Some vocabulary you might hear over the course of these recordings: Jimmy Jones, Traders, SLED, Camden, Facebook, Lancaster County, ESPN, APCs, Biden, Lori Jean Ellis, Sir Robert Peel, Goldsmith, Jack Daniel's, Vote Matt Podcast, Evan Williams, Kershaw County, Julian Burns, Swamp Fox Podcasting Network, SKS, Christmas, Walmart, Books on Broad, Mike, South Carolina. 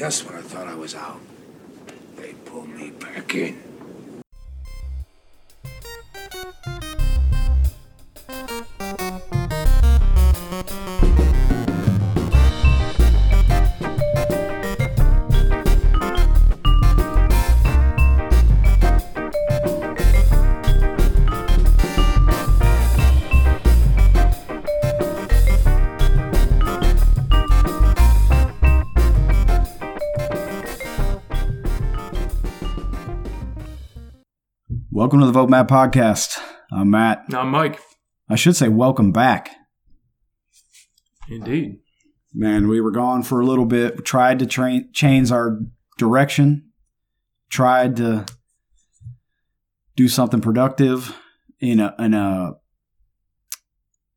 Just when I thought I was out, they pulled me back in. Welcome to the Vote Matt Podcast. I'm Matt. And I'm Mike. I should say welcome back. Indeed. Man, we were gone for a little bit. We tried to change our direction. Tried to do something productive in a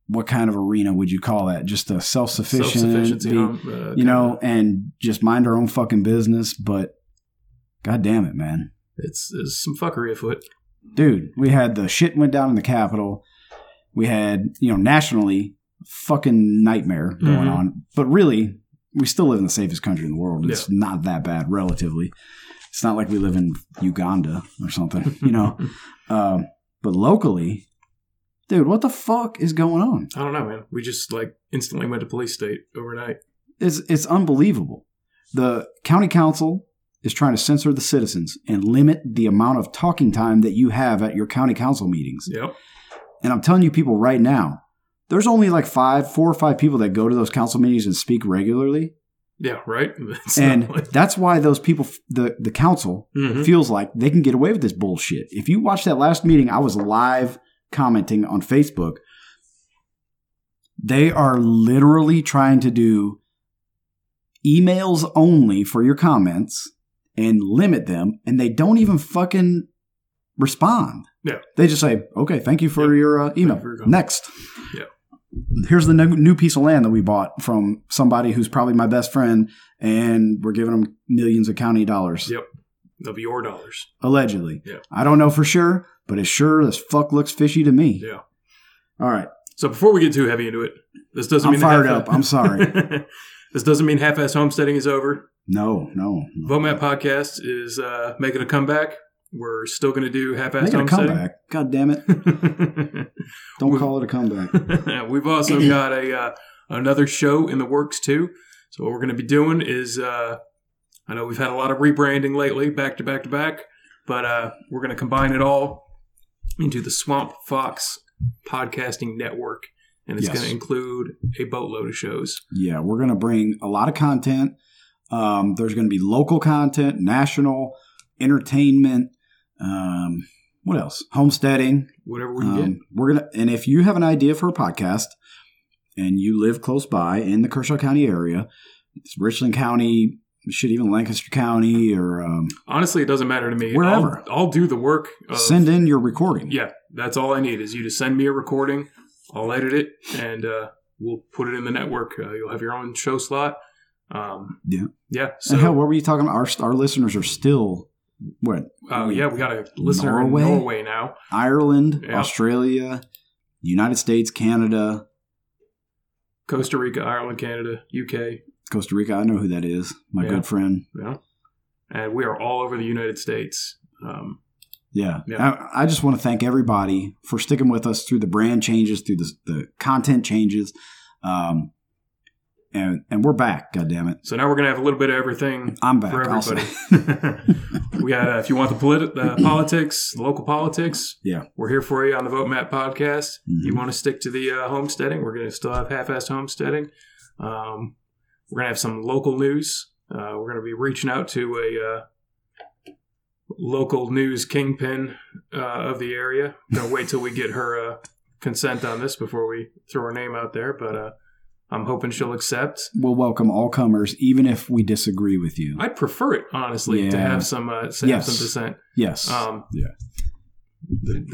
what kind of arena would you call that? Just a self-sufficiency, and just mind our own fucking business. But God damn it, man. It's some fuckery afoot. Dude, we had the shit went down in the Capitol. We had, nationally, fucking nightmare going on. But really, we still live in the safest country in the world. It's not that bad, relatively. It's not like we live in Uganda or something, But locally, dude, what the fuck is going on? I don't know, man. We just, instantly went to police state overnight. It's unbelievable. The county council is trying to censor the citizens and limit the amount of talking time that you have at your county council meetings. Yep. And I'm telling you people right now, there's only four or five people that go to those council meetings and speak regularly. Yeah, right. That's why those people, the council, feels like they can get away with this bullshit. If you watch that last meeting, I was live commenting on Facebook. They are literally trying to do emails only for your comments and limit them, and they don't even fucking respond. Yeah. They just say, okay, thank you for your email. Next. Yeah. Here's the new piece of land that we bought from somebody who's probably my best friend, and we're giving them millions of county dollars. Yep. Of your dollars. Allegedly. Yeah. I don't know for sure, but it sure as fuck looks fishy to me. Yeah. All right. So before we get too heavy into it, this doesn't mean fired up. I'm sorry. This doesn't mean half-ass homesteading is over. No. Vote Matt Podcast is making a comeback. We're still going to do half-assed homesteading. Making a comeback. God damn it. Don't call it a comeback. We've also got another show in the works, too. So what we're going to be doing is, I know we've had a lot of rebranding lately, back to back to back, but we're going to combine it all into the Swamp Fox Podcasting Network. And it's going to include a boatload of shows. Yeah, we're going to bring a lot of content. There's going to be local content, national, entertainment, what else? Homesteading. Whatever we get. And if you have an idea for a podcast and you live close by in the Kershaw County area, it's Richland County, shit, even Lancaster County or... honestly, it doesn't matter to me. Wherever. I'll do the work. Send in your recording. Yeah, that's all I need is you to send me a recording. I'll edit it and we'll put it in the network. You'll have your own show slot. Yeah. So, and what were you talking about? Our listeners are still what? We got a listener in Norway now, Ireland, Australia, United States, Canada, Costa Rica, Ireland, Canada, UK, Costa Rica. I know who that is. My good friend. Yeah, and we are all over the United States. I just want to thank everybody for sticking with us through the brand changes, through the content changes. And we're back, goddammit. So now we're going to have a little bit of everything. I'm back for everybody. We got, if you want the politics, local politics, we're here for you on the Vote Matt Podcast. Mm-hmm. You want to stick to the homesteading, we're going to still have half-assed homesteading. We're going to have some local news. We're going to be reaching out to a local news kingpin of the area. Going to wait till we get her consent on this before we throw her name out there, but... I'm hoping she'll accept. We'll welcome all comers, even if we disagree with you. I'd prefer it, honestly, to have some dissent. Yes. The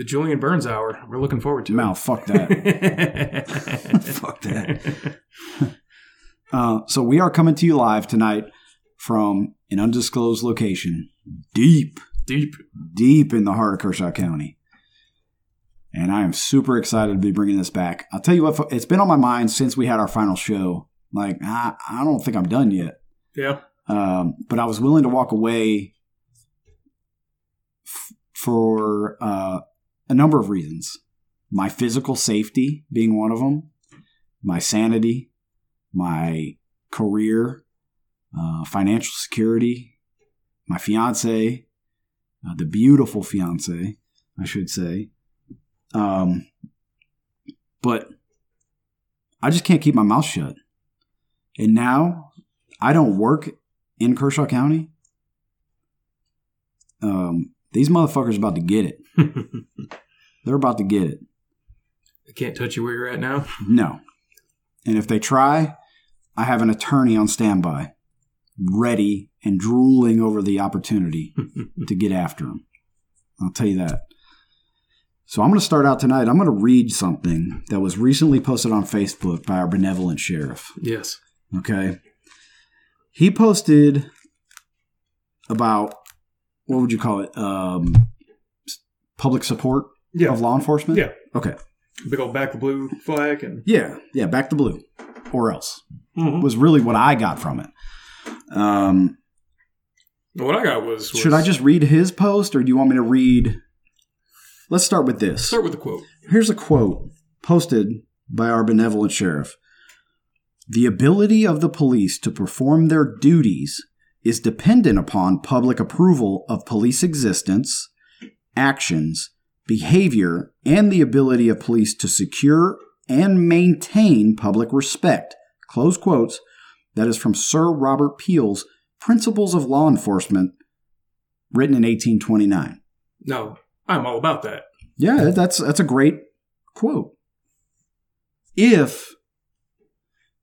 Julian Burns hour. We're looking forward to it. No, fuck that. Fuck that. So we are coming to you live tonight from an undisclosed location, deep in the heart of Kershaw County. And I am super excited to be bringing this back. I'll tell you what, it's been on my mind since we had our final show. I don't think I'm done yet. Yeah. But I was willing to walk away for a number of reasons. My physical safety being one of them, my sanity, my career, financial security, my fiance, the beautiful fiance, I should say. But I just can't keep my mouth shut. And now I don't work in Kershaw County. These motherfuckers are about to get it. They're about to get it. They can't touch you where you're at now? No. And if they try, I have an attorney on standby, ready and drooling over the opportunity to get after them. I'll tell you that. So I'm going to start out tonight. I'm going to read something that was recently posted on Facebook by our benevolent sheriff. Yes. Okay. He posted about, what would you call it? Public support of law enforcement? Yeah. Okay. Big old back the blue flag. Yeah, back the blue or else was really what I got from it. What I got was... Should I just read his post or do you want me to read... Let's start with this. Start with a quote. Here's a quote posted by our benevolent sheriff. The ability of the police to perform their duties is dependent upon public approval of police existence, actions, behavior, and the ability of police to secure and maintain public respect. Close quotes. That is from Sir Robert Peel's Principles of Law Enforcement, written in 1829. No. I'm all about that. Yeah, that's a great quote. If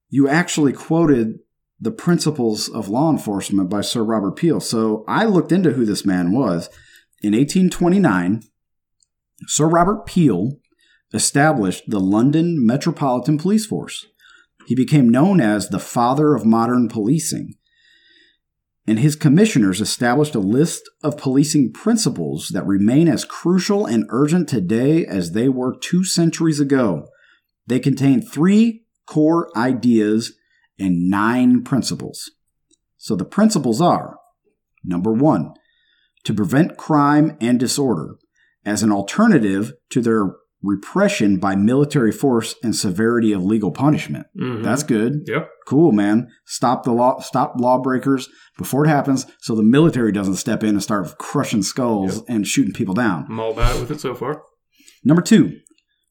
you actually quoted the Principles of Law Enforcement by Sir Robert Peel. So I looked into who this man was. In 1829, Sir Robert Peel established the London Metropolitan Police Force. He became known as the father of modern policing. And his commissioners established a list of policing principles that remain as crucial and urgent today as they were 2 centuries ago. They contain 3 core ideas and 9 principles. So the principles are, number 1, to prevent crime and disorder as an alternative to their repression by military force and severity of legal punishment. Mm-hmm. That's good. Yep. Cool, man. Stop lawbreakers before it happens so the military doesn't step in and start crushing skulls and shooting people down. I'm all about it with it so far. Number 2,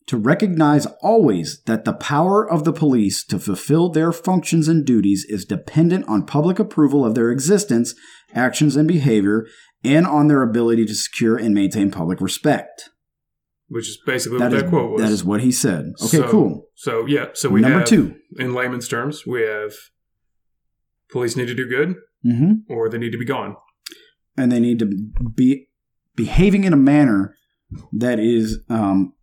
to recognize always that the power of the police to fulfill their functions and duties is dependent on public approval of their existence, actions, and behavior, and on their ability to secure and maintain public respect. Which is basically what that quote was. That is what he said. Okay, cool. So, yeah. So, we have, 2, in layman's terms, we have police need to do good or they need to be gone. And they need to be behaving in a manner that is going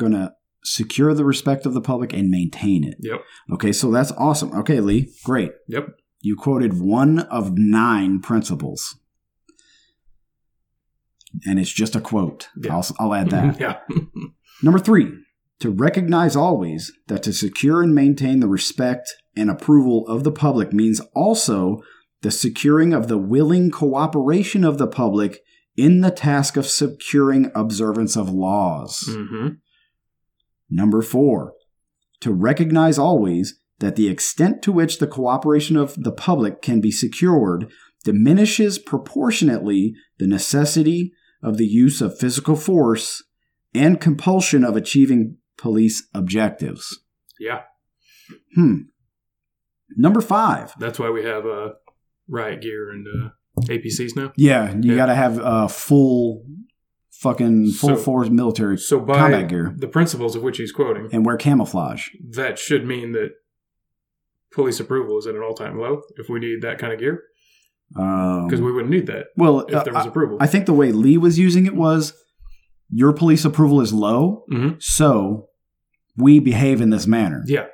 to secure the respect of the public and maintain it. Yep. Okay, so that's awesome. Okay, Lee, great. Yep. You quoted 1 of 9 principles. And it's just a quote. Yeah. I'll add that. Yeah. Number 3, to recognize always that to secure and maintain the respect and approval of the public means also the securing of the willing cooperation of the public in the task of securing observance of laws. Mm-hmm. Number 4, to recognize always that the extent to which the cooperation of the public can be secured diminishes proportionately the necessity of the use of physical force and compulsion of achieving police objectives. Yeah. Number 5. That's why we have riot gear and APCs now. Yeah. You got to have full force military combat gear. The principles of which he's quoting. And wear camouflage. That should mean that police approval is at an all-time low if we need that kind of gear. Because we wouldn't need that if there was approval. I think the way Lee was using it was your police approval is low, so we behave in this manner. Yeah.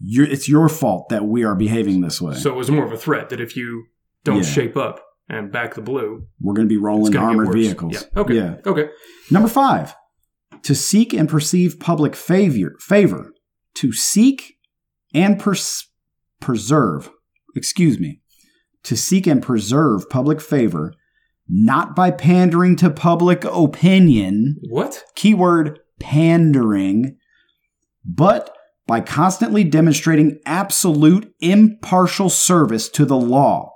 It's your fault that we are behaving this way. So it was more of a threat that if you don't shape up and back the blue, we're going to be rolling armored vehicles. Yeah. Okay. Yeah. Okay. Number 5, to seek and perceive public favor, to seek and preserve. to seek and preserve public favor, not by pandering to public opinion. What? Keyword pandering, but by constantly demonstrating absolute impartial service to the law,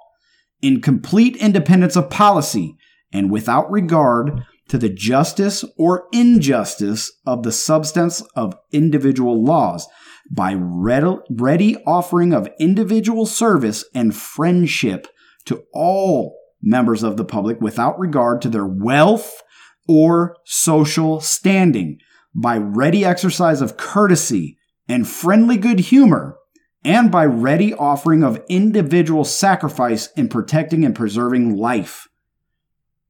in complete independence of policy, and without regard to the justice or injustice of the substance of individual laws, by ready offering of individual service and friendship to all members of the public without regard to their wealth or social standing, by ready exercise of courtesy and friendly good humor, and by ready offering of individual sacrifice in protecting and preserving life.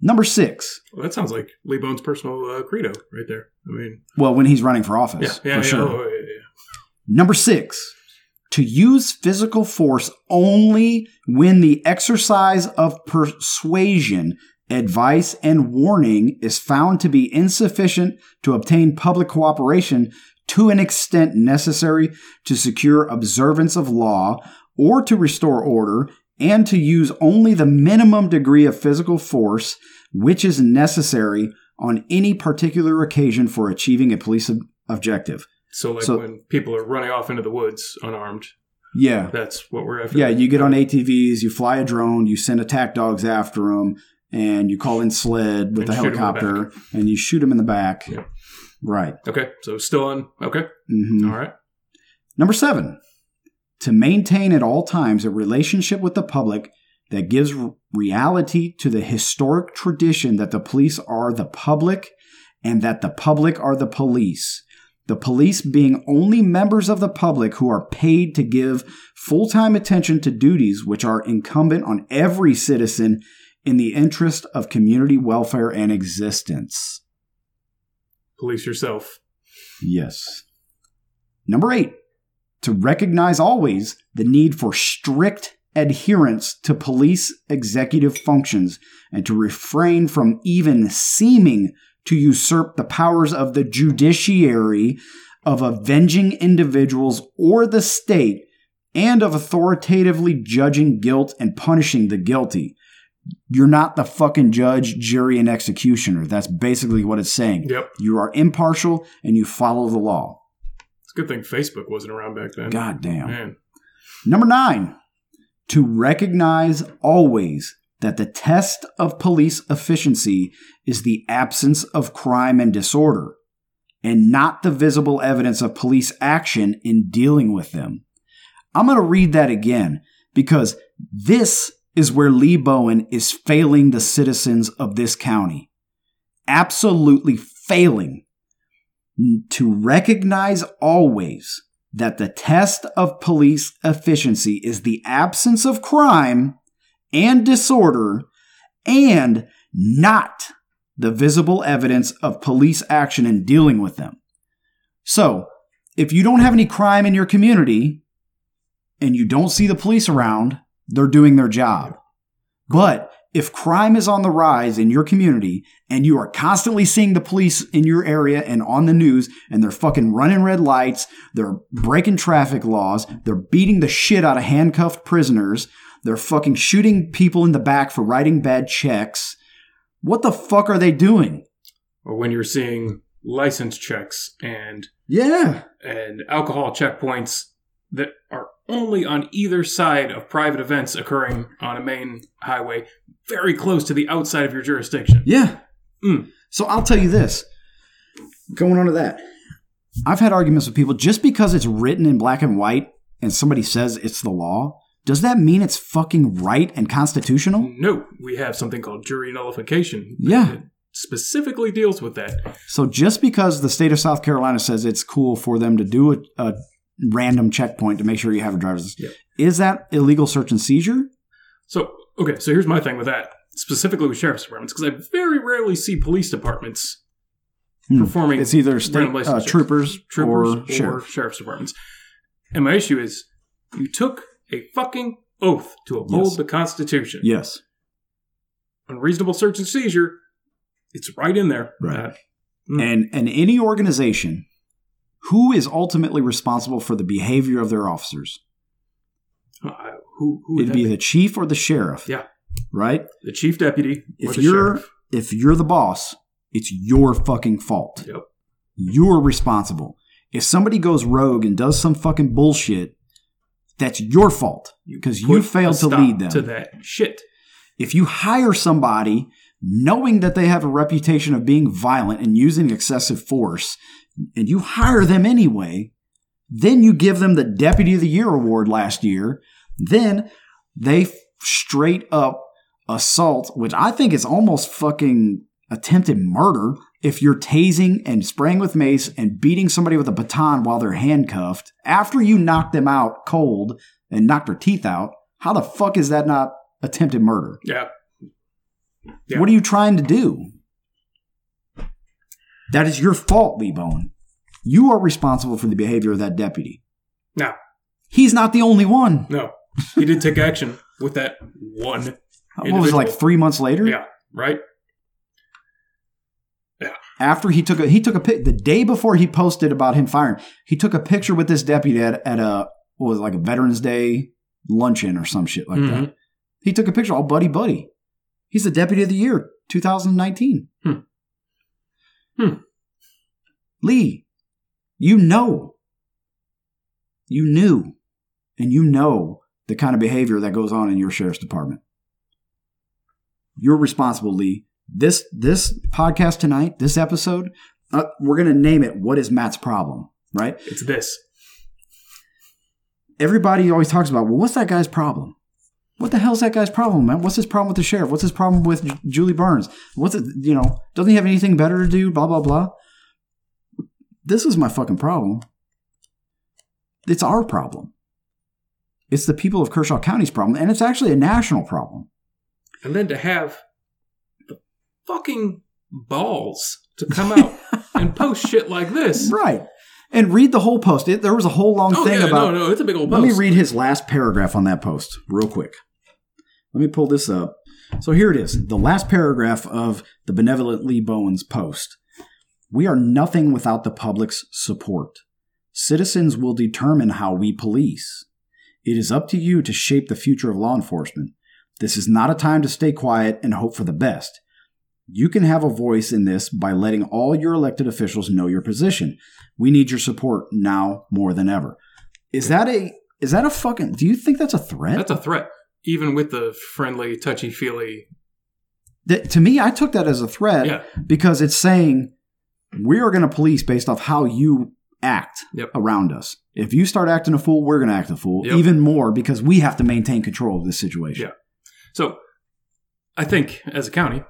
Number 6. Well, that sounds like Lee Bowen's personal credo right there. I mean, well, when he's running for office, sure. Number 6, to use physical force only when the exercise of persuasion, advice, and warning is found to be insufficient to obtain public cooperation to an extent necessary to secure observance of law or to restore order, and to use only the minimum degree of physical force which is necessary on any particular occasion for achieving a police objective. So when people are running off into the woods unarmed. Yeah. That's what we're after. Yeah, you get on ATVs, you fly a drone, you send attack dogs after them, and you call in SLED with a helicopter, and you shoot them in the back. Yeah. Right. Okay. So still on. Okay. Mm-hmm. All right. Number 7. To maintain at all times a relationship with the public that gives reality to the historic tradition that the police are the public and that the public are the police, the police being only members of the public who are paid to give full-time attention to duties which are incumbent on every citizen in the interest of community welfare and existence. Police yourself. Yes. Number 8. To recognize always the need for strict adherence to police executive functions and to refrain from even seeming to usurp the powers of the judiciary, of avenging individuals or the state, and of authoritatively judging guilt and punishing the guilty. You're not the fucking judge, jury, and executioner. That's basically what it's saying. Yep. You are impartial and you follow the law. Good thing Facebook wasn't around back then. Goddamn. Man. Number 9, to recognize always that the test of police efficiency is the absence of crime and disorder, and not the visible evidence of police action in dealing with them. I'm going to read that again, because this is where Lee Bowen is failing the citizens of this county. Absolutely failing. To recognize always that the test of police efficiency is the absence of crime and disorder, and not the visible evidence of police action in dealing with them. So, if you don't have any crime in your community and you don't see the police around, they're doing their job. But if crime is on the rise in your community and you are constantly seeing the police in your area and on the news, and they're fucking running red lights, they're breaking traffic laws, they're beating the shit out of handcuffed prisoners, they're fucking shooting people in the back for writing bad checks, what the fuck are they doing? Or when you're seeing license checks and alcohol checkpoints that are only on either side of private events occurring on a main highway, very close to the outside of your jurisdiction. Yeah. Mm. So I'll tell you this. Going on to that, I've had arguments with people, just because it's written in black and white and somebody says it's the law, does that mean it's fucking right and constitutional? No. We have something called jury nullification. Yeah. It specifically deals with that. So just because the state of South Carolina says it's cool for them to do a random checkpoint to make sure you have a driver's license. Yep. Is that illegal search and seizure? So here's my thing with that, specifically with sheriff's departments, because I very rarely see police departments performing. It's either state troopers or sheriff's departments. And my issue is, you took a fucking oath to uphold the Constitution. Yes. Unreasonable search and seizure, it's right in there. Right. And any organization, who is ultimately responsible for the behavior of their officers? Who would that be? It'd be the chief or the sheriff. Yeah. Right? The chief deputy or the sheriff. If you're the boss, it's your fucking fault. Yep. You're responsible. If somebody goes rogue and does some fucking bullshit, that's your fault because you failed to lead them. To that shit. If you hire somebody knowing that they have a reputation of being violent and using excessive force, and you hire them anyway, then you give them the Deputy of the Year award last year, then they straight up assault, which I think is almost fucking attempted murder. If you're tasing and spraying with mace and beating somebody with a baton while they're handcuffed, after you knock them out cold and knock their teeth out, how the fuck is that not attempted murder? Yeah. Yeah. What are you trying to do? That is your fault, Lee Bowen. You are responsible for the behavior of that deputy. No. He's not the only one. No. He did take action with that one individual. What was it, like 3 months later? Yeah. Right? Yeah. After he took a pic the day before he posted about him firing, he took a picture with this deputy at a, what was it, like a Veterans Day luncheon or some shit like mm-hmm. that. He took a picture, all buddy. He's the Deputy of the Year, 2019. Lee, you knew the kind of behavior that goes on in your sheriff's department. You're responsible, Lee. This podcast tonight, this episode, we're going to name it, What is Matt's Problem, right? It's this. Everybody always talks about, well, what's that guy's problem? What the hell's that guy's problem, man? What's his problem with the sheriff? What's his problem with Julie Burns? What's it, you know, doesn't he have anything better to do? Blah, blah, blah. This is my fucking problem. It's our problem. It's the people of Kershaw County's problem, and it's actually a national problem. And then to have the fucking balls to come out and post shit like this. Right. And read the whole post. There was a whole long thing about... No, it's a big old post. Let me read his last paragraph on that post real quick. Let me pull this up. So here it is. The last paragraph of the Benevolent Lee Bowen's post. We are nothing without the public's support. Citizens will determine how we police. It is up to you to shape the future of law enforcement. This is not a time to stay quiet and hope for the best. You can have a voice in this by letting all your elected officials know your position. We need your support now more than ever. Is that a fucking... Do you think that's a threat? That's a threat. Even with the friendly, touchy-feely... To me, I took that as a threat because it's saying, we are going to police based off how you act around us. If you start acting a fool, we're going to act a fool even more because we have to maintain control of this situation. Yeah. So, I think, as a county...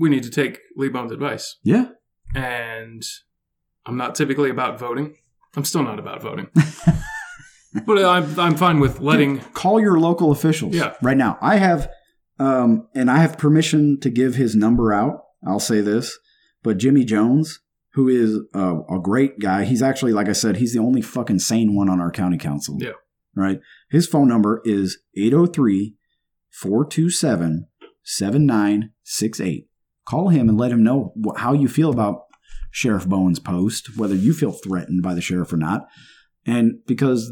we need to take Lee Bowen's advice. Yeah. And I'm not typically about voting. I'm still not about voting. But I'm fine with letting... Call your local officials right now. I have... and I have permission to give his number out. I'll say this. But Jimmy Jones, who is a great guy. He's actually, like I said, he's the only fucking sane one on our county council. Yeah. Right? His phone number is 803-427-7968. Call him and let him know how you feel about Sheriff Bowen's post, whether you feel threatened by the sheriff or not. And because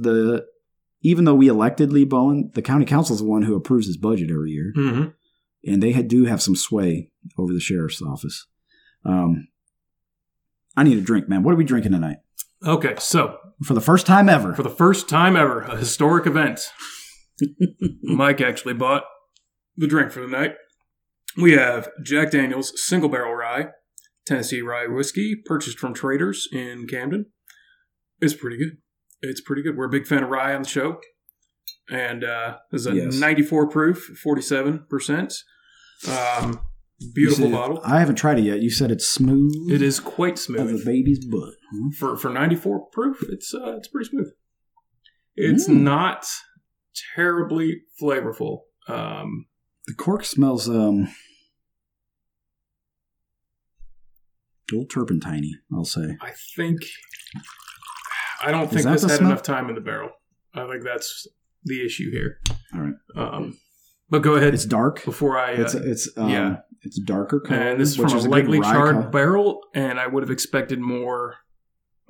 even though we elected Lee Bowen, the county council is the one who approves his budget every year. Mm-hmm. And they do have some sway over the sheriff's office. I need a drink, man. What are we drinking tonight? Okay, so. For the first time ever, a historic event. Mike actually bought the drink for the night. We have Jack Daniel's Single Barrel Rye, Tennessee Rye Whiskey, purchased from Traders in Camden. It's pretty good. We're a big fan of rye on the show. And this is a 94 proof, 47%. Beautiful bottle. I haven't tried it yet. You said it's smooth. It is quite smooth. As a baby's butt. Huh? For 94 proof, it's pretty smooth. It's not terribly flavorful. The cork smells a little turpentiney, I'll say. I don't think this had enough time in the barrel. I think that's the issue here. All right. But go ahead. It's dark. Before I... It's darker color. And this is from a lightly charred barrel, and I would have expected more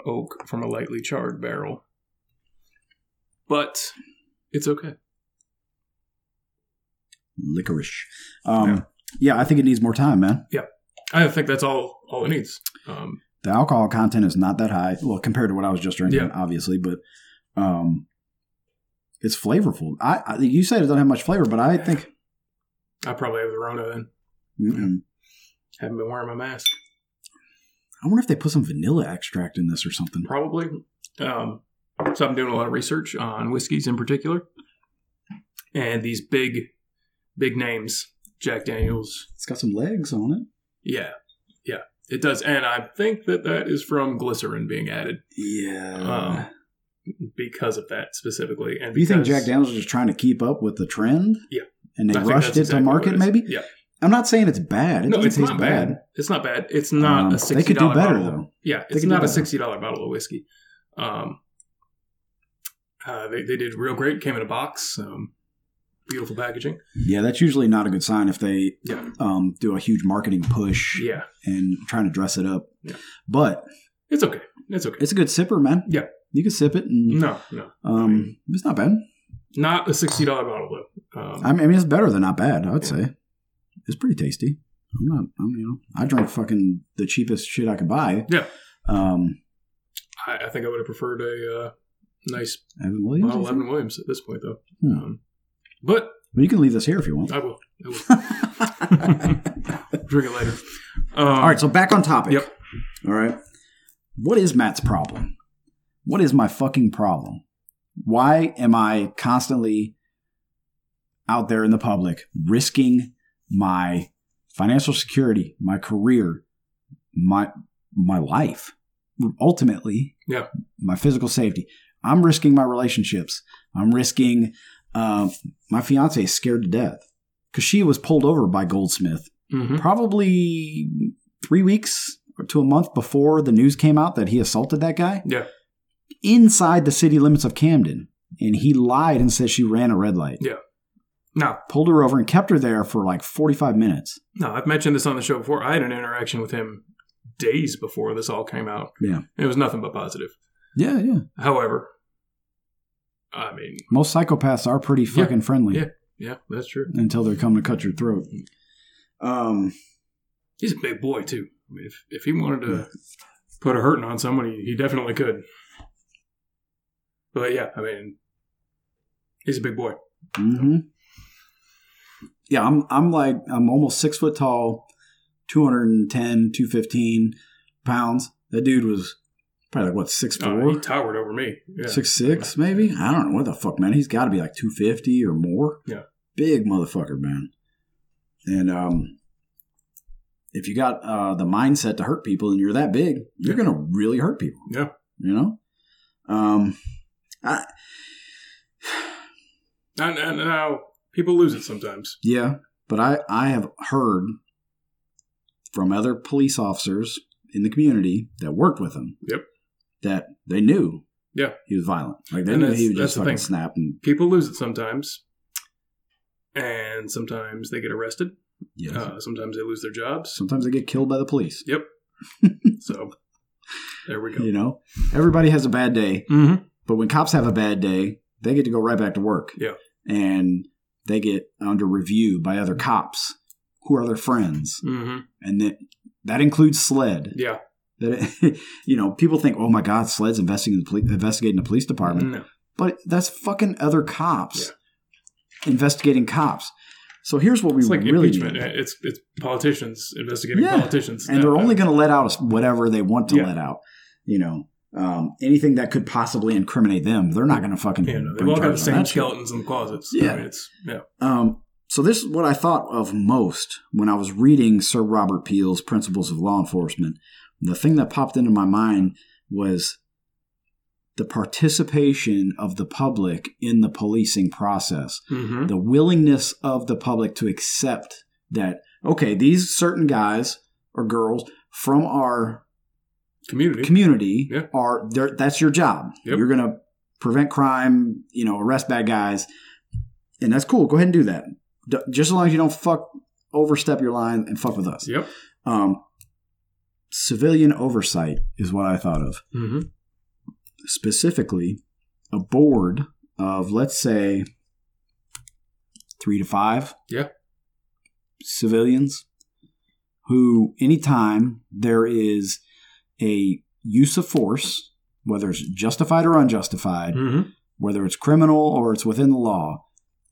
oak from a lightly charred barrel. But it's okay. licorice. Yeah, I think it needs more time, man. Yeah. I think that's all it needs. The alcohol content is not that high. Well, compared to what I was just drinking, obviously, but it's flavorful. I you said it doesn't have much flavor, but I think I probably have the Rona then. Mm-mm. Haven't been wearing my mask. I wonder if they put some vanilla extract in this or something. Probably. So I'm doing a lot of research on whiskeys in particular, and these big names, Jack Daniel's. It's got some legs on it. Yeah. Yeah, it does. And I think that is from glycerin being added. Yeah. Because of that specifically. And you think Jack Daniel's is just trying to keep up with the trend? Yeah. And they rushed it to market maybe? Yeah. I'm not saying it's bad. It doesn't taste bad. It's not bad. It's not a $60 bottle. They could do better, though. Yeah, it's not a $60 bottle of whiskey. They did real great. Came in a box. Beautiful packaging. Yeah, that's usually not a good sign if they do a huge marketing push and trying to dress it up. Yeah. But it's okay. It's a good sipper, man. Yeah. You can sip it. And, no. It's not bad. Not a $60 bottle, though. It's better than not bad, I would say. It's pretty tasty. I drank fucking the cheapest shit I could buy. Yeah. I think I would have preferred a nice Evan Williams. Well, Evan Williams at this point, though. Hmm. But you can leave this here if you want. I will. Drink it later. All right. So back on topic. Yep. All right. What is Matt's problem? What is my fucking problem? Why am I constantly out there in the public risking my financial security, my career, my life, ultimately, my physical safety? I'm risking my relationships. I'm risking my fiance is scared to death because she was pulled over by Goldsmith probably 3 weeks to a month before the news came out that he assaulted that guy inside the city limits of Camden. And he lied and said she ran a red light. Yeah. No. Pulled her over and kept her there for like 45 minutes. No, I've mentioned this on the show before. I had an interaction with him days before this all came out. Yeah. And it was nothing but positive. Yeah, yeah. However, I mean, most psychopaths are pretty fucking friendly. Yeah, yeah, that's true. Until they're coming to cut your throat. He's a big boy, too. I mean, if he wanted to put a hurting on somebody, he definitely could. But yeah, I mean, he's a big boy. Mm-hmm. Yeah, I'm almost 6 foot tall, 210, 215 pounds. That dude was probably like, what, 6'4"? He towered over me. Yeah. 6'6", maybe? I don't know. What the fuck, man? He's got to be like 250 or more. Yeah. Big motherfucker, man. And if you got the mindset to hurt people and you're that big, you're going to really hurt people. Yeah. You know? And now people lose it sometimes. Yeah. But I have heard from other police officers in the community that worked with him. Yep. That they knew he was violent. Like they knew he would just fucking snap. And people lose it sometimes. And sometimes they get arrested. Yes. Sometimes they lose their jobs. Sometimes they get killed by the police. Yep. So there we go. You know, everybody has a bad day. Mm-hmm. But when cops have a bad day, they get to go right back to work. Yeah. And they get under review by other cops who are their friends. Mm-hmm. And then that includes SLED. Yeah. People think, oh, my God, SLED's investigating the police department. No. But that's fucking other cops investigating cops. So here's what it's really impeachment. Need. It's politicians investigating politicians. And they're only going to let out whatever they want to let out. You know, anything that could possibly incriminate them, they're not going to fucking they've all got the same skeletons in the closets. Yeah. I mean, so this is what I thought of most when I was reading Sir Robert Peel's Principles of Law Enforcement. The thing that popped into my mind was the participation of the public in the policing process. Mm-hmm. The willingness of the public to accept that, okay, these certain guys or girls from our community are there. That's your job. Yep. You're going to prevent crime, arrest bad guys. And that's cool. Go ahead and do that. Just as long as you don't overstep your line and fuck with us. Yep. Civilian oversight is what I thought of. Mm-hmm. Specifically, a board of, let's say, 3 to 5. Yeah. Civilians who, anytime there is a use of force, whether it's justified or unjustified, mm-hmm. whether it's criminal or it's within the law,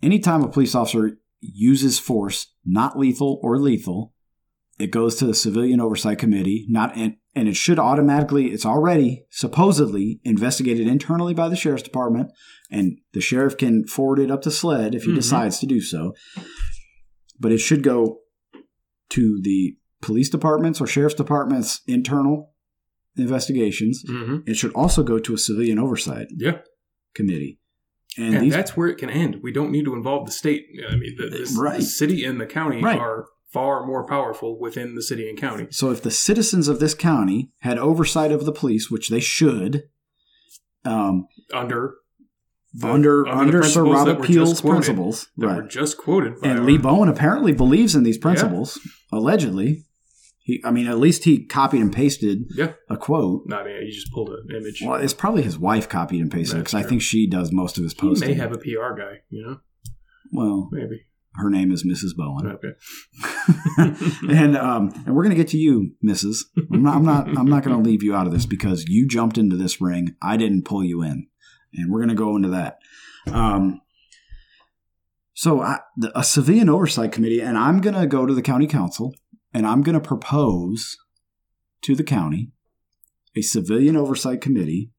anytime a police officer uses force, not lethal or lethal, it goes to the Civilian Oversight Committee, and it should automatically, it's already supposedly investigated internally by the Sheriff's Department, and the sheriff can forward it up to SLED if he mm-hmm. decides to do so. But it should go to the police departments or Sheriff's Department's internal investigations. Mm-hmm. It should also go to a Civilian Oversight Committee. And that's where it can end. We don't need to involve the state. I mean, the city and the county are far more powerful within the city and county. So if the citizens of this county had oversight of the police, which they should, under Sir Robert Peel's principles, that were just quoted, and Lee Bowen apparently believes in these principles, allegedly. At least he copied and pasted a quote. No, he just pulled an image. Well, it's probably his wife copied and pasted because I think she does most of his posting. He may have a PR guy, Well, maybe. Her name is Mrs. Bowen. Okay. and we're going to get to you, Mrs. I'm not going to leave you out of this because you jumped into this ring. I didn't pull you in, and we're going to go into that. So a civilian oversight committee, and I'm going to go to the county council. And I'm going to propose to the county a civilian oversight committee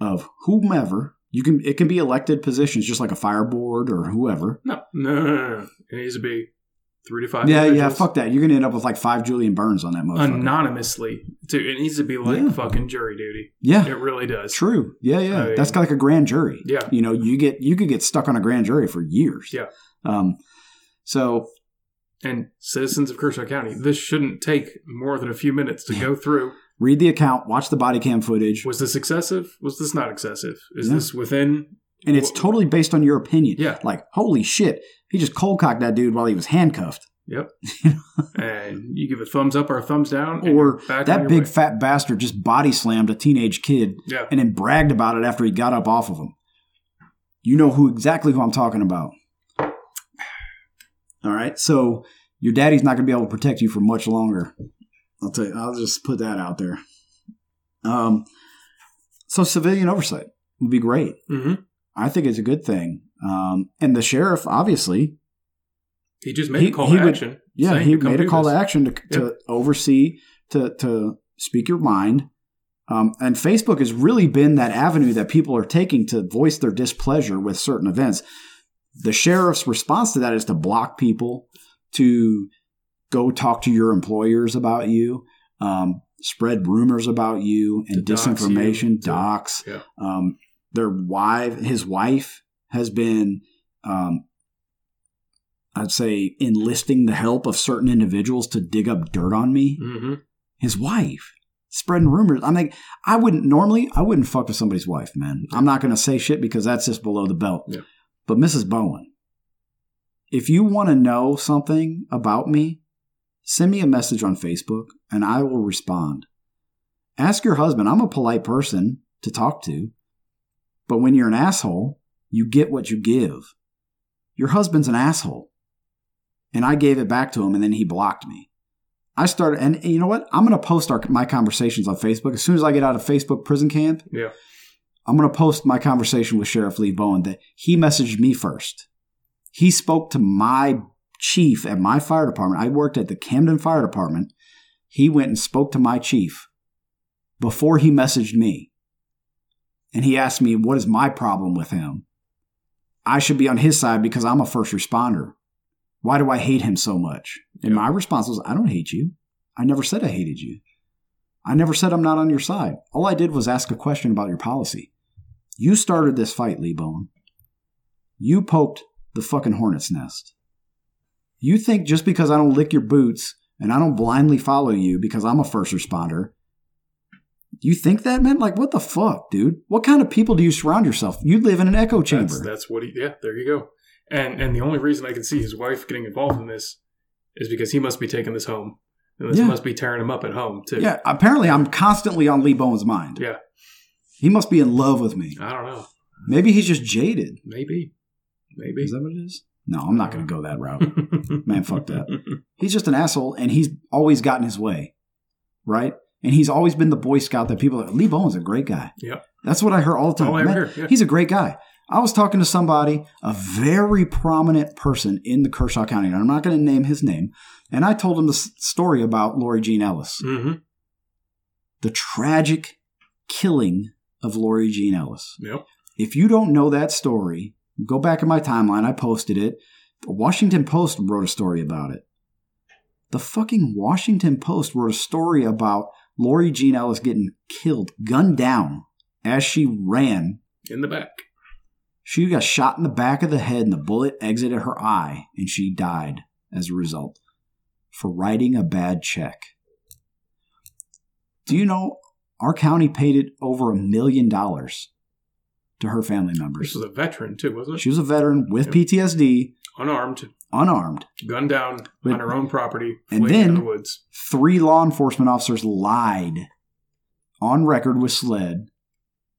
of whomever. It can be elected positions, just like a fire board or whoever. No. It needs to be 3 to 5. Yeah, fuck that. You're going to end up with like 5 Julian Burns on that motherfucker. Anonymously. Dude, it needs to be like fucking jury duty. Yeah. It really does. True. Yeah. I mean, that's like a grand jury. Yeah. You could get stuck on a grand jury for years. Yeah. And citizens of Kershaw County, this shouldn't take more than a few minutes to go through. Read the account. Watch the body cam footage. Was this excessive? Was this not excessive? Is this within? And it's totally based on your opinion. Yeah. Like, holy shit. He just cold cocked that dude while he was handcuffed. Yep. And you give a thumbs up or a thumbs down. Or that big fat bastard just body slammed a teenage kid and then bragged about it after he got up off of him. You know exactly who I'm talking about. All right, so your daddy's not going to be able to protect you for much longer. I'll tell you, I'll just put that out there. So civilian oversight would be great. Mm-hmm. I think it's a good thing. And the sheriff, obviously, he made a call to action. Yeah, he made a call to action to oversee, to speak your mind. And Facebook has really been that avenue that people are taking to voice their displeasure with certain events. The sheriff's response to that is to block people, to go talk to your employers about you, spread rumors about you, and disinformation, dox. Yeah. His wife has been, I'd say, enlisting the help of certain individuals to dig up dirt on me. Mm-hmm. His wife. Spreading rumors. I'm like, I wouldn't fuck with somebody's wife, man. I'm not going to say shit because that's just below the belt. Yeah. But Mrs. Bowen, if you want to know something about me, send me a message on Facebook and I will respond. Ask your husband. I'm a polite person to talk to, but when you're an asshole, you get what you give. Your husband's an asshole. And I gave it back to him and then he blocked me. And you know what? I'm going to post my conversations on Facebook. As soon as I get out of Facebook prison camp. Yeah. I'm going to post my conversation with Sheriff Lee Bowen that he messaged me first. He spoke to my chief at my fire department. I worked at the Camden Fire Department. He went and spoke to my chief before he messaged me. And he asked me, what is my problem with him? I should be on his side because I'm a first responder. Why do I hate him so much? And my response was, I don't hate you. I never said I hated you. I never said I'm not on your side. All I did was ask a question about your policy. You started this fight, Lee Bowen. You poked the fucking hornet's nest. You think just because I don't lick your boots and I don't blindly follow you because I'm a first responder, you think that, man? Like, what the fuck, dude? What kind of people do you surround yourself? You live in an echo chamber. That's what he, there you go. And the only reason I can see his wife getting involved in this is because he must be taking this home. And this must be tearing him up at home, too. Yeah, apparently I'm constantly on Lee Bowen's mind. Yeah. He must be in love with me. I don't know. Maybe he's just jaded. Maybe. Is that what it is? No, I'm not going to go that route. Man, fuck that. He's just an asshole, and he's always gotten his way, right? And he's always been the Boy Scout that people are, Lee Bowen's a great guy. Yeah. That's what I heard all the time. Yeah. He's a great guy. I was talking to somebody, a very prominent person in the Kershaw County, and I'm not going to name his name, and I told him the story about Lori Jean Ellis. Mm-hmm. The tragic killing of Lori Jean Ellis. Yep. If you don't know that story, go back in my timeline. I posted it. The Washington Post wrote a story about it. The fucking Washington Post wrote a story about Lori Jean Ellis getting killed, gunned down as she ran. In the back. She got shot in the back of the head and the bullet exited her eye and she died as a result for writing a bad check. Do you know our county paid it over $1 million to her family members? This was a veteran too, wasn't it? She was a veteran with PTSD. Unarmed. Gunned down on her own property. And then the woods. 3 law enforcement officers lied on record with SLED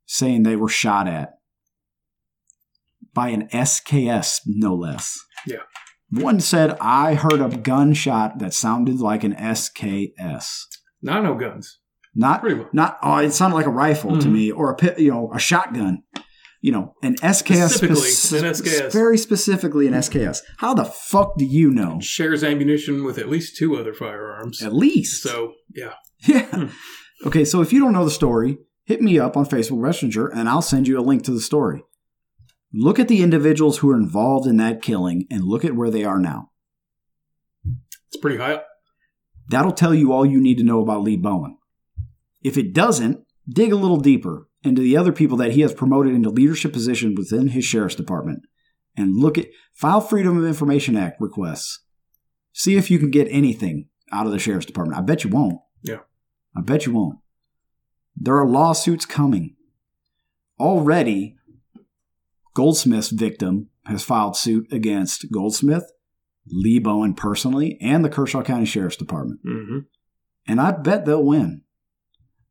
saying they were shot at by an SKS, no less. Yeah. One said, I heard a gunshot that sounded like an SKS. Not no guns. Not pretty well. It sounded like a rifle to me, or a shotgun. An SKS. Specifically, an SKS. Very specifically an SKS. How the fuck do you know? It shares ammunition with at least 2 other firearms. At least. So, yeah. Yeah. Okay, so if you don't know the story, hit me up on Facebook Messenger, and I'll send you a link to the story. Look at the individuals who are involved in that killing, and look at where they are now. It's pretty high up. That'll tell you all you need to know about Lee Bowen. If it doesn't, dig a little deeper into the other people that he has promoted into leadership positions within his sheriff's department, and look at file Freedom of Information Act requests. See if you can get anything out of the sheriff's department. I bet you won't. Yeah. I bet you won't. There are lawsuits coming. Already, Goldsmith's victim has filed suit against Goldsmith, Lee Bowen personally, and the Kershaw County Sheriff's Department. Mm-hmm. And I bet they'll win.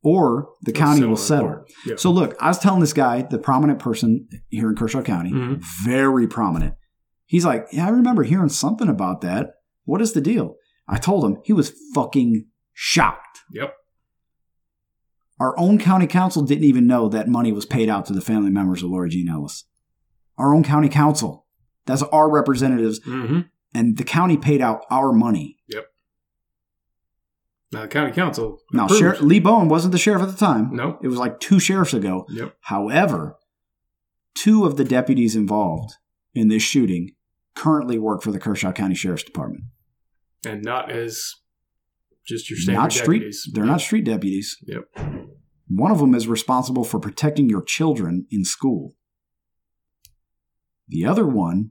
Or the county will settle. Yeah. So look, I was telling this guy, the prominent person here in Kershaw County, very prominent. He's like, yeah, I remember hearing something about that. What is the deal? I told him he was fucking shocked. Yep. Our own county council didn't even know that money was paid out to the family members of Lori Jean Ellis. Our own county council. That's our representatives. Mm-hmm. And the county paid out our money. Yep. Now, the county council. Now, Lee Bowen wasn't the sheriff at the time. No. It was like 2 sheriffs ago. Yep. However, 2 of the deputies involved in this shooting currently work for the Kershaw County Sheriff's Department. And not as just your standard deputies. They're not street deputies. Yep. One of them is responsible for protecting your children in school. The other one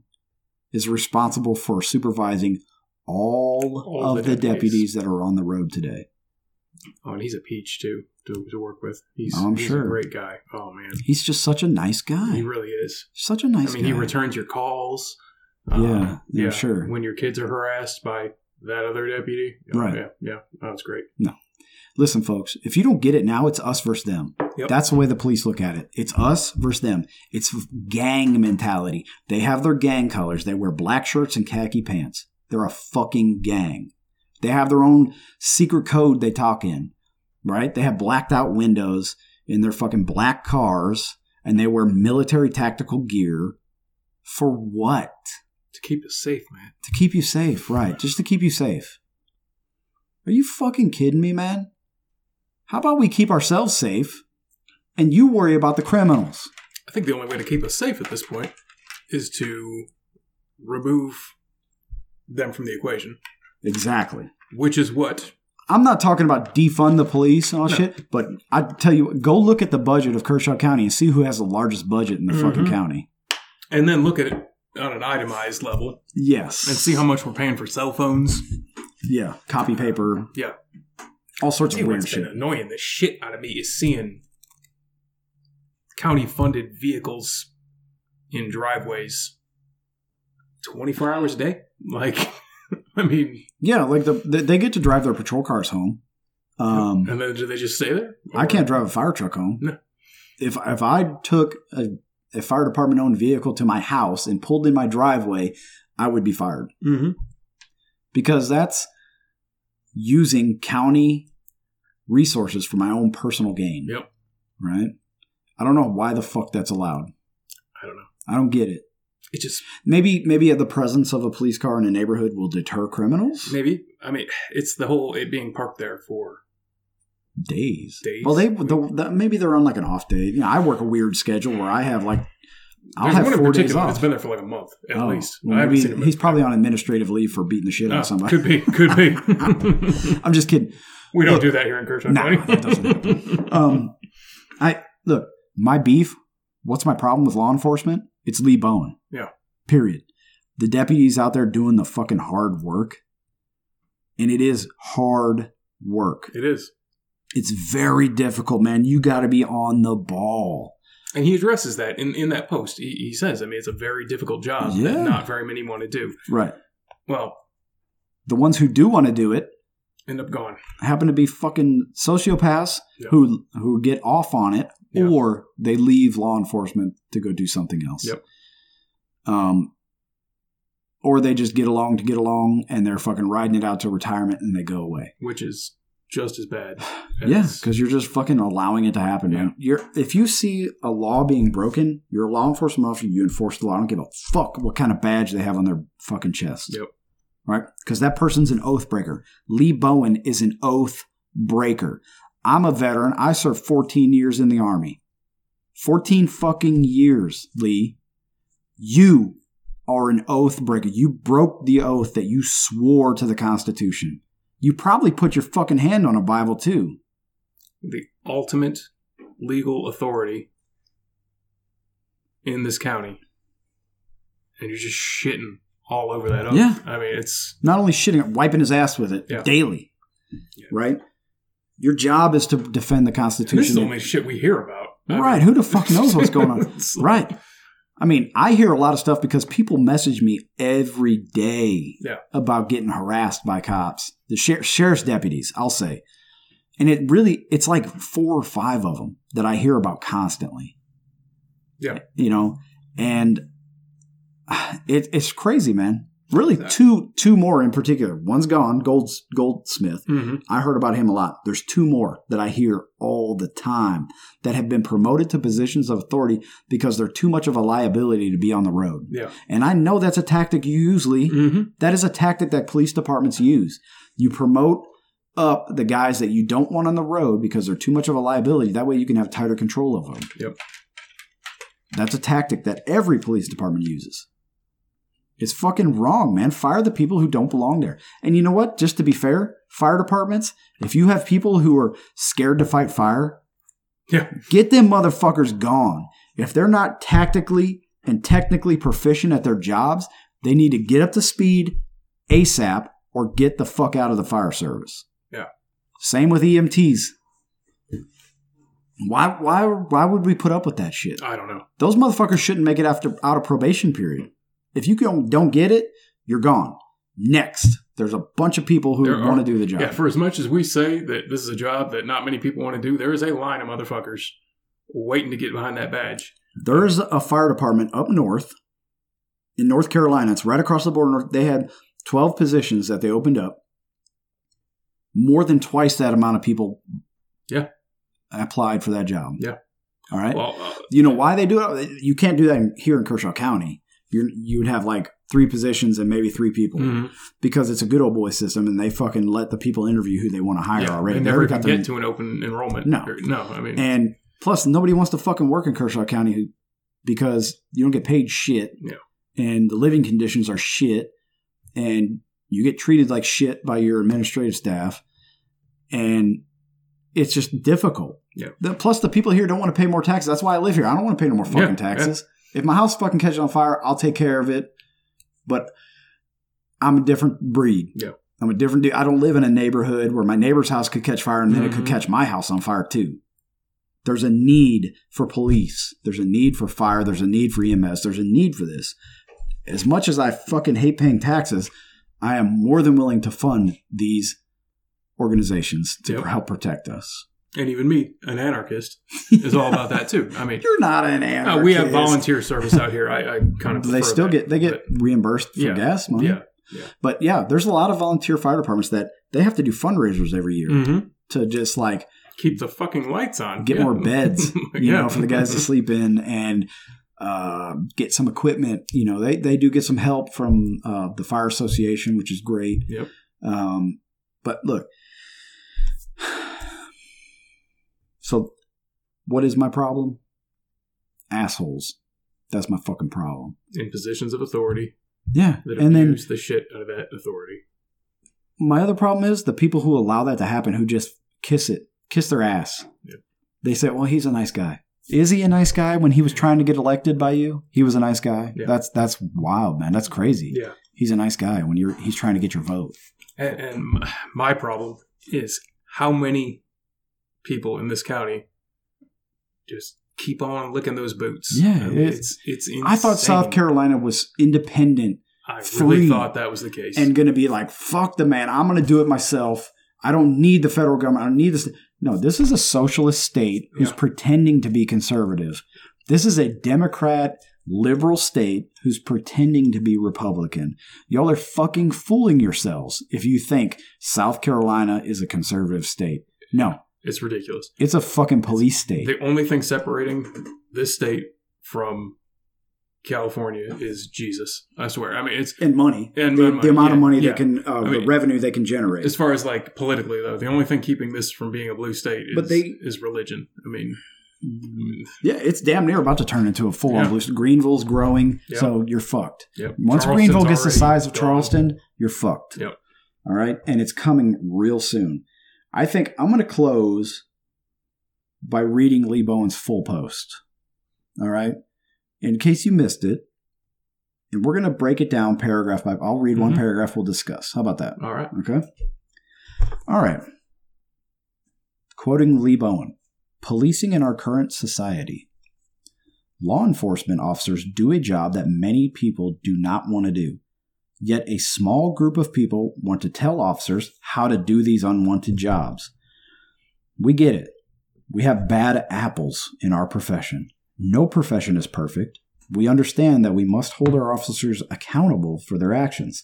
is responsible for supervising all of the deputies that are on the road today. Oh, and he's a peach, too, to work with. He's a great guy. Oh, man. He's just such a nice guy. He really is. Such a nice guy. I mean, he returns your calls. Yeah, sure. When your kids are harassed by that other deputy. Right. Yeah. Oh, it's great. No. Listen, folks, if you don't get it now, it's us versus them. Yep. That's the way the police look at it. It's us versus them. It's gang mentality. They have their gang colors. They wear black shirts and khaki pants. They're a fucking gang. They have their own secret code they talk in, right? They have blacked out windows in their fucking black cars, and they wear military tactical gear. For what? To keep us safe, man. To keep you safe, right. Just to keep you safe. Are you fucking kidding me, man? How about we keep ourselves safe and you worry about the criminals? I think the only way to keep us safe at this point is to remove them from the equation. Exactly. Which is what? I'm not talking about defund the police and all shit, but I tell you, go look at the budget of Kershaw County and see who has the largest budget in the fucking county. And then look at it on an itemized level. Yes. And see how much we're paying for cell phones. Yeah. Copy paper. Yeah. All sorts of weird shit. Annoying the shit out of me is seeing county-funded vehicles in driveways 24 hours a day. Like, I mean... Yeah, like they get to drive their patrol cars home. And then do they just stay there? Or? I can't drive a fire truck home. No. If I took a fire department-owned vehicle to my house and pulled in my driveway, I would be fired. Mm-hmm. Because that's using county resources for my own personal gain. Yep. Right? I don't know why the fuck that's allowed. I don't know. I don't get it. It just maybe the presence of a police car in a neighborhood will deter criminals. Maybe. I mean, it's the whole it being parked there for days. Well, maybe they're on like an off day. You know, I work a weird schedule where I have like I'll have 4 days off. It's been there for like a month at least. Well, maybe he's probably on administrative leave for beating the shit out of somebody. Could be. I'm just kidding. We don't do that here in Kershaw County. No, that doesn't happen. Look, my beef, what's my problem with law enforcement? It's Lee Bowen. Yeah. Period. The deputies out there doing the fucking hard work. And it is hard work. It is. It's very difficult, man. You got to be on the ball. And he addresses that in that post. He says, I mean, it's a very difficult job that not very many want to do. Right. Well. The ones who do want to do it. End up gone. Happen to be fucking sociopaths who get off on it. Yep. Or they leave law enforcement to go do something else. Yep. Or they just get along and they're fucking riding it out to retirement and they go away. Which is just as bad. Because you're just fucking allowing it to happen, man. If you see a law being broken, you're a law enforcement officer, you enforce the law. I don't give a fuck what kind of badge they have on their fucking chest. Yep. Right? Because that person's an oath breaker. Lee Bowen is an oath breaker. I'm a veteran. I served 14 years in the Army. 14 fucking years, Lee. You are an oath breaker. You broke the oath that you swore to the Constitution. You probably put your fucking hand on a Bible, too. The ultimate legal authority in this county. And you're just shitting all over that oath. Yeah. I mean, it's... Not only shitting, wiping his ass with it daily. Yeah. Right? Your job is to defend the Constitution. And this is the only shit we hear about. Right. Who the fuck knows what's going on? Right. I mean, I hear a lot of stuff because people message me every day about getting harassed by cops. The sheriff's deputies, I'll say. And it really, it's like 4 or 5 of them that I hear about constantly. Yeah. You know, and it's crazy, man. Really, two more in particular. One's gone, Goldsmith. Mm-hmm. I heard about him a lot. There's 2 more that I hear all the time that have been promoted to positions of authority because they're too much of a liability to be on the road. Yeah. And I know that's a tactic you use, Lee. Mm-hmm. That is a tactic that police departments use. You promote up the guys that you don't want on the road because they're too much of a liability. That way you can have tighter control of them. Yep. That's a tactic that every police department uses. It's fucking wrong, man. Fire the people who don't belong there. And you know what? Just to be fair, fire departments, if you have people who are scared to fight fire, get them motherfuckers gone. If they're not tactically and technically proficient at their jobs, they need to get up to speed ASAP or get the fuck out of the fire service. Yeah. Same with EMTs. Why would we put up with that shit? I don't know. Those motherfuckers shouldn't make it out of probation period. If you don't get it, you're gone. Next. There's a bunch of people who want to do the job. Yeah, for as much as we say that this is a job that not many people want to do, there is a line of motherfuckers waiting to get behind that badge. There's a fire department up north in North Carolina. It's right across the border. They had 12 positions that they opened up. More than twice that amount of people applied for that job. Yeah. All right? Well, you know why they do it? You can't do that here in Kershaw County. You would have like 3 positions and maybe 3 people because it's a good old boy system and they fucking let the people interview who they want to hire already. They never got to get to an open enrollment. No. I mean, and plus nobody wants to fucking work in Kershaw County because you don't get paid shit and the living conditions are shit and you get treated like shit by your administrative staff and it's just difficult. Yeah. Plus the people here don't want to pay more taxes. That's why I live here. I don't want to pay no more fucking taxes. Yeah. If my house fucking catches on fire, I'll take care of it. But I'm a different breed. Yeah. I'm a different dude. I don't live in a neighborhood where my neighbor's house could catch fire and then it could catch my house on fire too. There's a need for police. There's a need for fire. There's a need for EMS. There's a need for this. As much as I fucking hate paying taxes, I am more than willing to fund these organizations to help protect us. And even me, an anarchist, is all about that too. I mean, you're not an anarchist. We have volunteer service out here. I kind of they get reimbursed for gas money. Yeah. But yeah, there's a lot of volunteer fire departments that they have to do fundraisers every year to just like keep the fucking lights on, get more beds, you know, for the guys to sleep in, and get some equipment. You know, they do get some help from the fire association, which is great. Yep. But look. So, what is my problem? Assholes. That's my fucking problem. In positions of authority. Yeah. That abuse the shit out of that authority. My other problem is the people who allow that to happen, who just kiss their ass. Yep. They say, well, he's a nice guy. Is he a nice guy when he was trying to get elected by you? He was a nice guy? Yeah. That's wild, man. That's crazy. Yeah. He's a nice guy when he's trying to get your vote. And my problem is how many people in this county just keep on licking those boots. Yeah, I mean, it's insane. I thought South Carolina was independent. I really thought that was the case. And going to be like, fuck the man. I'm going to do it myself. I don't need the federal government. I don't need this. No, this is a socialist state who's pretending to be conservative. This is a Democrat liberal state who's pretending to be Republican. Y'all are fucking fooling yourselves if you think South Carolina is a conservative state. No. It's ridiculous. It's a fucking police state. The only thing separating this state from California is Jesus. I swear. I mean, it's and money and the amount of money they can, the revenue they can generate. As far as like politically, though, the only thing keeping this from being a blue state is religion. I mean, it's damn near about to turn into a full-on blue state. Greenville's growing, so you're fucked. Yep. Once Greenville gets the size of Charleston, you're fucked. Yep. All right, and it's coming real soon. I think I'm going to close by reading Lee Bowen's full post, all right? In case you missed it, and we're going to break it down paragraph by – I'll read one paragraph, we'll discuss. How about that? All right. Okay? All right. Quoting Lee Bowen, policing in our current society. Law enforcement officers do a job that many people do not want to do. Yet a small group of people want to tell officers how to do these unwanted jobs. We get it. We have bad apples in our profession. No profession is perfect. We understand that we must hold our officers accountable for their actions.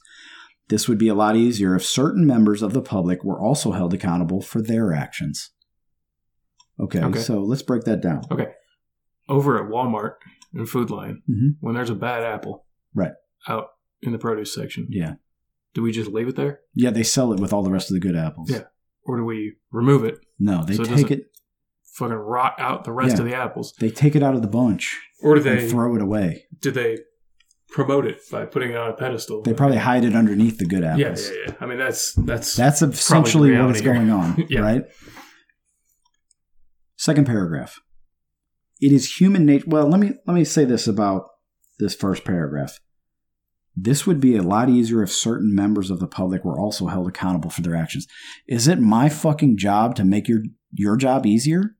This would be a lot easier if certain members of the public were also held accountable for their actions. Okay. So let's break that down. Okay. Over at Walmart and Food Lion, when there's a bad apple out in the produce section. Yeah. Do we just leave it there? Yeah, they sell it with all the rest of the good apples. Yeah. Or do we remove it? No, they take it. Fucking rot out the rest of the apples. They take it out of the bunch. Or do they throw it away? Do they promote it by putting it on a pedestal? They probably hide it underneath the good apples. Yeah. I mean, that's essentially what is going on, right? Second paragraph. It is human nature. Well, let me say this about this first paragraph. This would be a lot easier if certain members of the public were also held accountable for their actions. Is it my fucking job to make your job easier?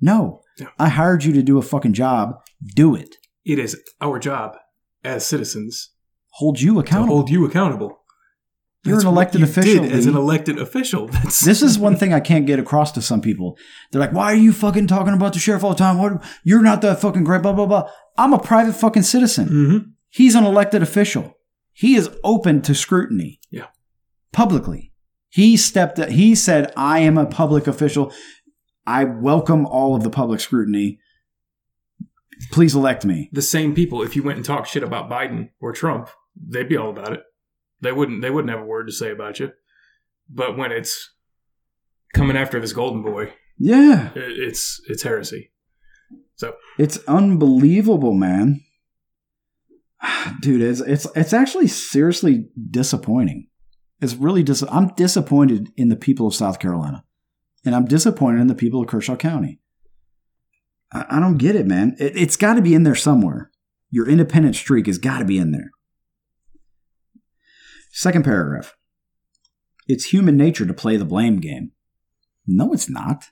No. I hired you to do a fucking job. Do it. It is our job as citizens. Hold you accountable. You're an elected official. As an elected official. This is one thing I can't get across to some people. They're like, why are you fucking talking about the sheriff all the time? You're not that fucking great, blah, blah, blah. I'm a private fucking citizen. Mm-hmm. He's an elected official. He is open to scrutiny. Yeah. Publicly. He said, I am a public official. I welcome all of the public scrutiny. Please elect me. The same people, if you went and talked shit about Biden or Trump, they'd be all about it. They wouldn't have a word to say about you. But when it's coming after this golden boy, it's heresy. So it's unbelievable, man. Dude, it's actually seriously disappointing. It's really I'm disappointed in the people of South Carolina, and I'm disappointed in the people of Kershaw County. I don't get it, man. It's got to be in there somewhere. Your independent streak has got to be in there. Second paragraph. It's human nature to play the blame game. No, it's not.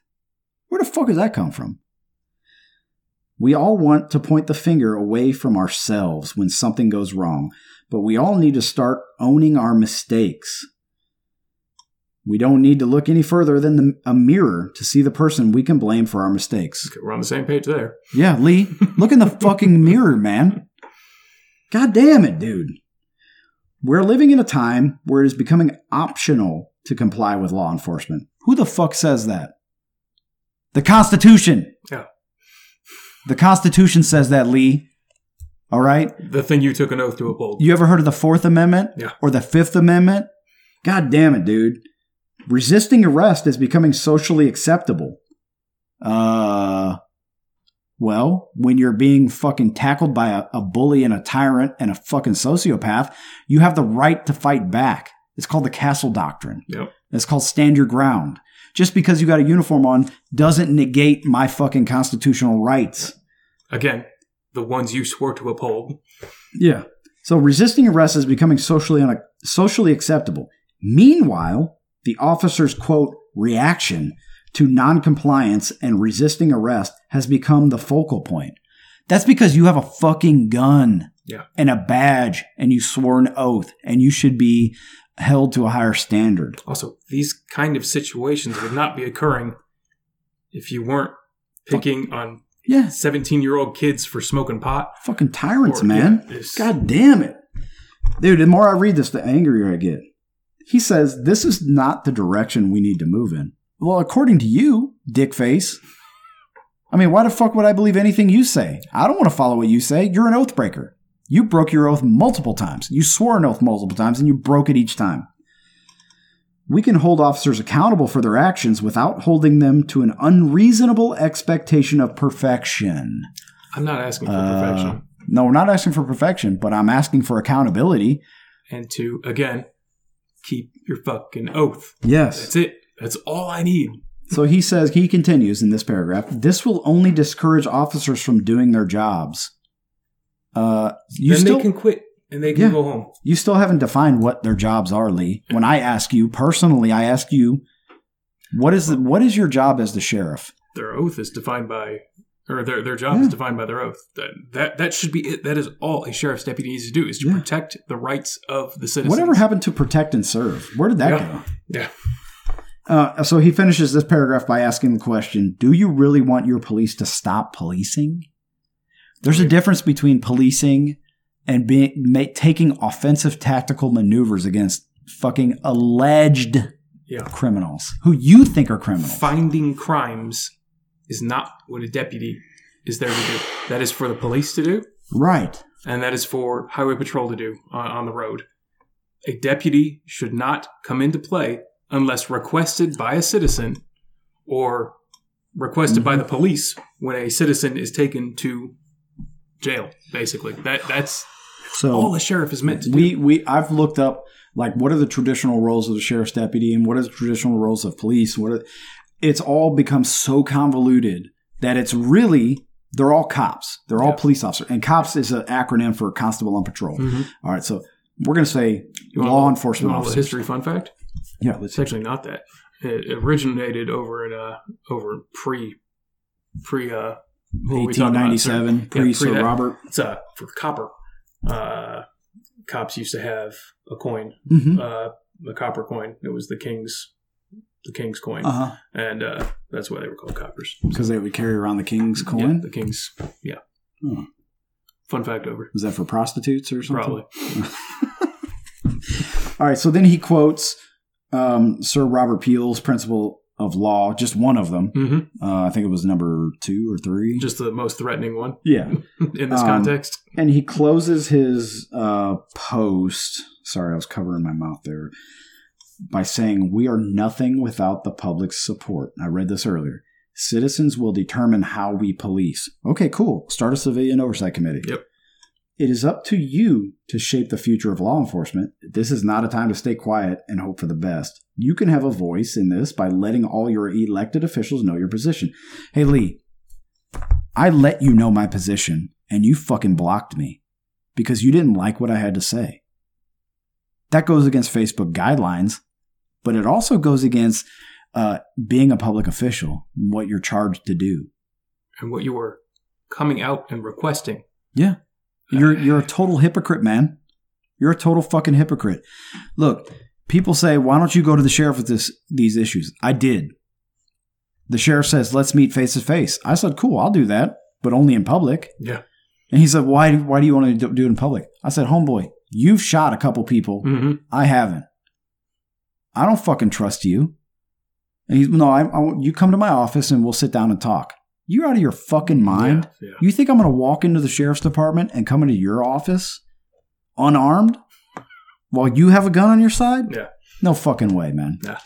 Where the fuck does that come from? We all want to point the finger away from ourselves when something goes wrong, but we all need to start owning our mistakes. We don't need to look any further than a mirror to see the person we can blame for our mistakes. Okay, we're on the same page there. Yeah, Lee, look in the fucking mirror, man. God damn it, dude. We're living in a time where it is becoming optional to comply with law enforcement. Who the fuck says that? The Constitution. Yeah. The Constitution says that, Lee. All right? The thing you took an oath to uphold. You ever heard of the Fourth Amendment? Yeah. Or the Fifth Amendment? God damn it, dude. Resisting arrest is becoming socially acceptable. Well, when you're being fucking tackled by a bully and a tyrant and a fucking sociopath, you have the right to fight back. It's called the Castle Doctrine. Yep. It's called stand your ground. Just because you got a uniform on doesn't negate my fucking constitutional rights. Again, the ones you swore to uphold. Yeah. So resisting arrest is becoming socially acceptable. Meanwhile, the officer's, quote, reaction to noncompliance and resisting arrest has become the focal point. That's because you have a fucking gun. Yeah. And a badge, and you swore an oath, and you should be held to a higher standard. Also, these kind of situations would not be occurring if you weren't picking on 17-year-old kids for smoking pot. Fucking tyrants, man. Yeah, God damn it. Dude, the more I read this, the angrier I get. He says, this is not the direction we need to move in. Well, according to you, dickface. I mean, why the fuck would I believe anything you say? I don't want to follow what you say. You're an oath breaker. You broke your oath multiple times. You swore an oath multiple times, and you broke it each time. We can hold officers accountable for their actions without holding them to an unreasonable expectation of perfection. I'm not asking for perfection. No, we're not asking for perfection, but I'm asking for accountability. And to, again, keep your fucking oath. Yes. That's it. That's all I need. So he says, he continues in this paragraph, this will only discourage officers from doing their jobs. They can quit and they can go home. You still haven't defined what their jobs are, Lee. When I ask you personally, I ask you, what is your job as the sheriff? Their oath is defined by, or their job is defined by their oath. That should be it. That is all a sheriff's deputy needs to do is to protect the rights of the citizens. Whatever happened to protect and serve? Where did that go? Yeah. So he finishes this paragraph by asking the question, do you really want your police to stop policing? There's a difference between policing and taking offensive tactical maneuvers against fucking alleged criminals who you think are criminals. Finding crimes is not what a deputy is there to do. That is for the police to do. Right. And that is for highway patrol to do on the road. A deputy should not come into play unless requested by a citizen or requested by the police when a citizen is taken to jail, basically. That's all the sheriff is meant to do. I've looked up, like, what are the traditional roles of the sheriff's deputy and what are the traditional roles of police? It's all become so convoluted that it's really, they're all cops. They're all police officers. And COPS is an acronym for Constable on Patrol. Mm-hmm. All right, so we're going to say law enforcement officers. You want a history fun fact? Yeah. It's actually not that. It originated over pre 1897, Sir Robert. It's for copper. Cops used to have a coin, a copper coin. It was the king's coin, and that's why they were called coppers because they would carry around the king's coin. Yeah, the king's, yeah. Hmm. Fun fact over. Is that for prostitutes or something? Probably. All right. So then he quotes Sir Robert Peel's Principle of Law, just one of them. Mm-hmm. I think it was number 2 or 3. Just the most threatening one. Yeah. In this context. And he closes his post. Sorry, I was covering my mouth there. By saying, we are nothing without the public's support. I read this earlier. Citizens will determine how we police. Okay, cool. Start a civilian oversight committee. Yep. It is up to you to shape the future of law enforcement. This is not a time to stay quiet and hope for the best. You can have a voice in this by letting all your elected officials know your position. Hey, Lee, I let you know my position, and you fucking blocked me because you didn't like what I had to say. That goes against Facebook guidelines, but it also goes against being a public official, what you're charged to do. And what you were coming out and requesting. Yeah. You're a total hypocrite, man. You're a total fucking hypocrite. Look, People say, why don't you go to the sheriff with these issues? I did. The sheriff says, let's meet face to face. I said, cool, I'll do that, but only in public. Yeah. And he said, why do you want to do it in public? I said, homeboy, you've shot a couple people. Mm-hmm. I haven't. I don't fucking trust you. And he's, no, you come to my office and we'll sit down and talk. You're out of your fucking mind. Yeah, yeah. You think I'm going to walk into the sheriff's department and come into your office unarmed while you have a gun on your side? Yeah. No fucking way, man. Yeah.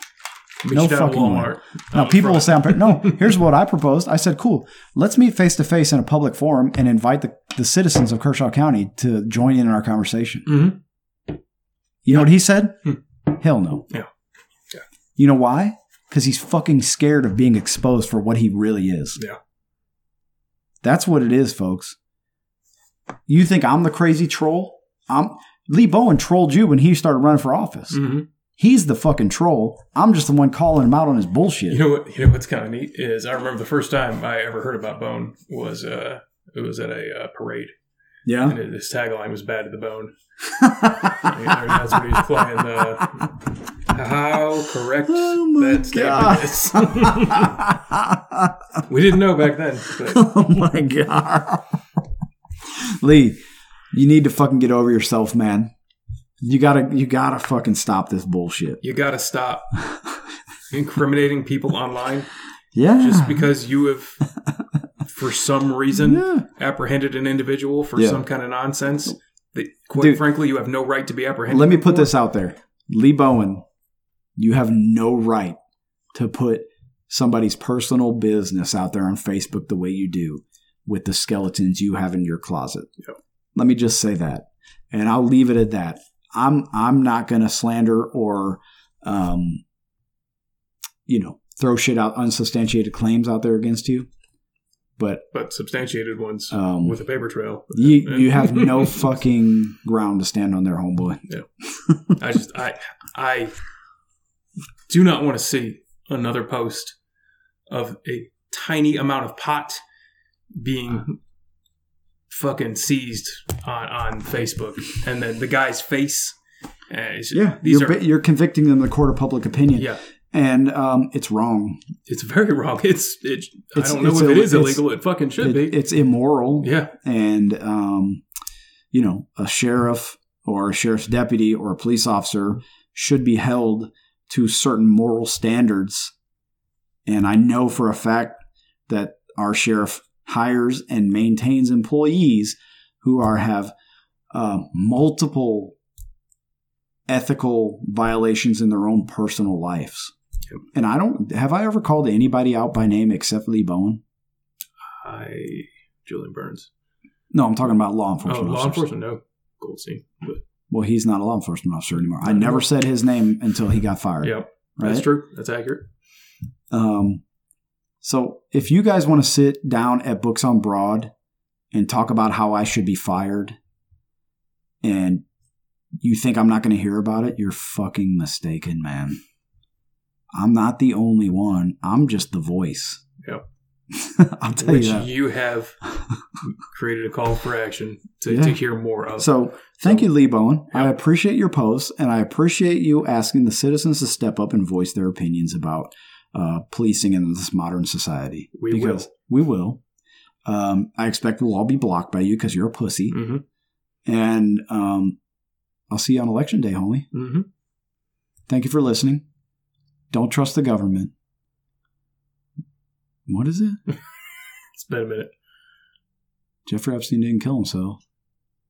No fucking way. Now, people will say, no, here's what I proposed. I said, cool, let's meet face-to-face in a public forum and invite the citizens of Kershaw County to join in our conversation. Mm-hmm. You know what he said? Hell no. Yeah. Yeah. You know why? Because he's fucking scared of being exposed for what he really is. Yeah. That's what it is, folks. You think I'm the crazy troll? Lee Bowen trolled you when he started running for office. Mm-hmm. He's the fucking troll. I'm just the one calling him out on his bullshit. You know what's kind of neat is I remember the first time I ever heard about Bone was it was at a parade. Yeah. And his tagline was "Bad to the Bone." That's what he was playing. How correct that statement is. We didn't know back then. But. Oh my God. Lee, you need to fucking get over yourself, man. You gotta fucking stop this bullshit. You gotta stop incriminating people online. Yeah. Just because you have, for some reason, apprehended an individual for some kind of nonsense that, quite frankly, you have no right to be apprehended. Let me put this out there. Lee Bowen, you have no right to put somebody's personal business out there on Facebook the way you do with the skeletons you have in your closet. Yep. Let me just say that. And I'll leave it at that. I'm not going to slander or, throw shit out, unsubstantiated claims out there against you. But substantiated ones with a paper trail. You have no fucking ground to stand on there, homeboy. Yeah. I do not want to see another post of a tiny amount of pot being fucking seized on Facebook, and then the guy's face. You're convicting them in the court of public opinion. Yeah, and it's wrong. It's very wrong. I don't know if it is illegal. It fucking should be. It's immoral. Yeah, and a sheriff or a sheriff's deputy or a police officer should be held to certain moral standards. And I know for a fact that our sheriff hires and maintains employees who have multiple ethical violations in their own personal lives. Yep. And have I ever called anybody out by name except Lee Bowen? Julian Burns. No, I'm talking about law enforcement officers. Law enforcement, no. Goldstein. But. Well, he's not a law enforcement officer anymore. I never said his name until he got fired. Yep. Right? That's true. That's accurate. So if you guys want to sit down at Books on Broad and talk about how I should be fired and you think I'm not going to hear about it, you're fucking mistaken, man. I'm not the only one. I'm just the voice. Yep. I'll tell you that. You have created a call for action to hear more of. So thank you, Lee Bowen. Yep. I appreciate your posts, and I appreciate you asking the citizens to step up and voice their opinions about policing in this modern society. We will. I expect we'll all be blocked by you because you're a pussy. Mm-hmm. And I'll see you on election day, homie. Mm-hmm. Thank you for listening. Don't trust the government. What is it? It's been a minute. Jeffrey Epstein didn't kill himself.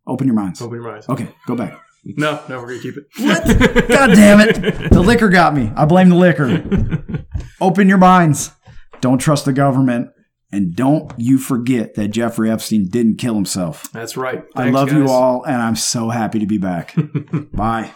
Open your minds. Open your eyes. Okay, go back. No, we're going to keep it. What? God damn it. The liquor got me. I blame the liquor. Open your minds. Don't trust the government. And don't you forget that Jeffrey Epstein didn't kill himself. That's right. Thanks, I love you all, and I'm so happy to be back. Bye.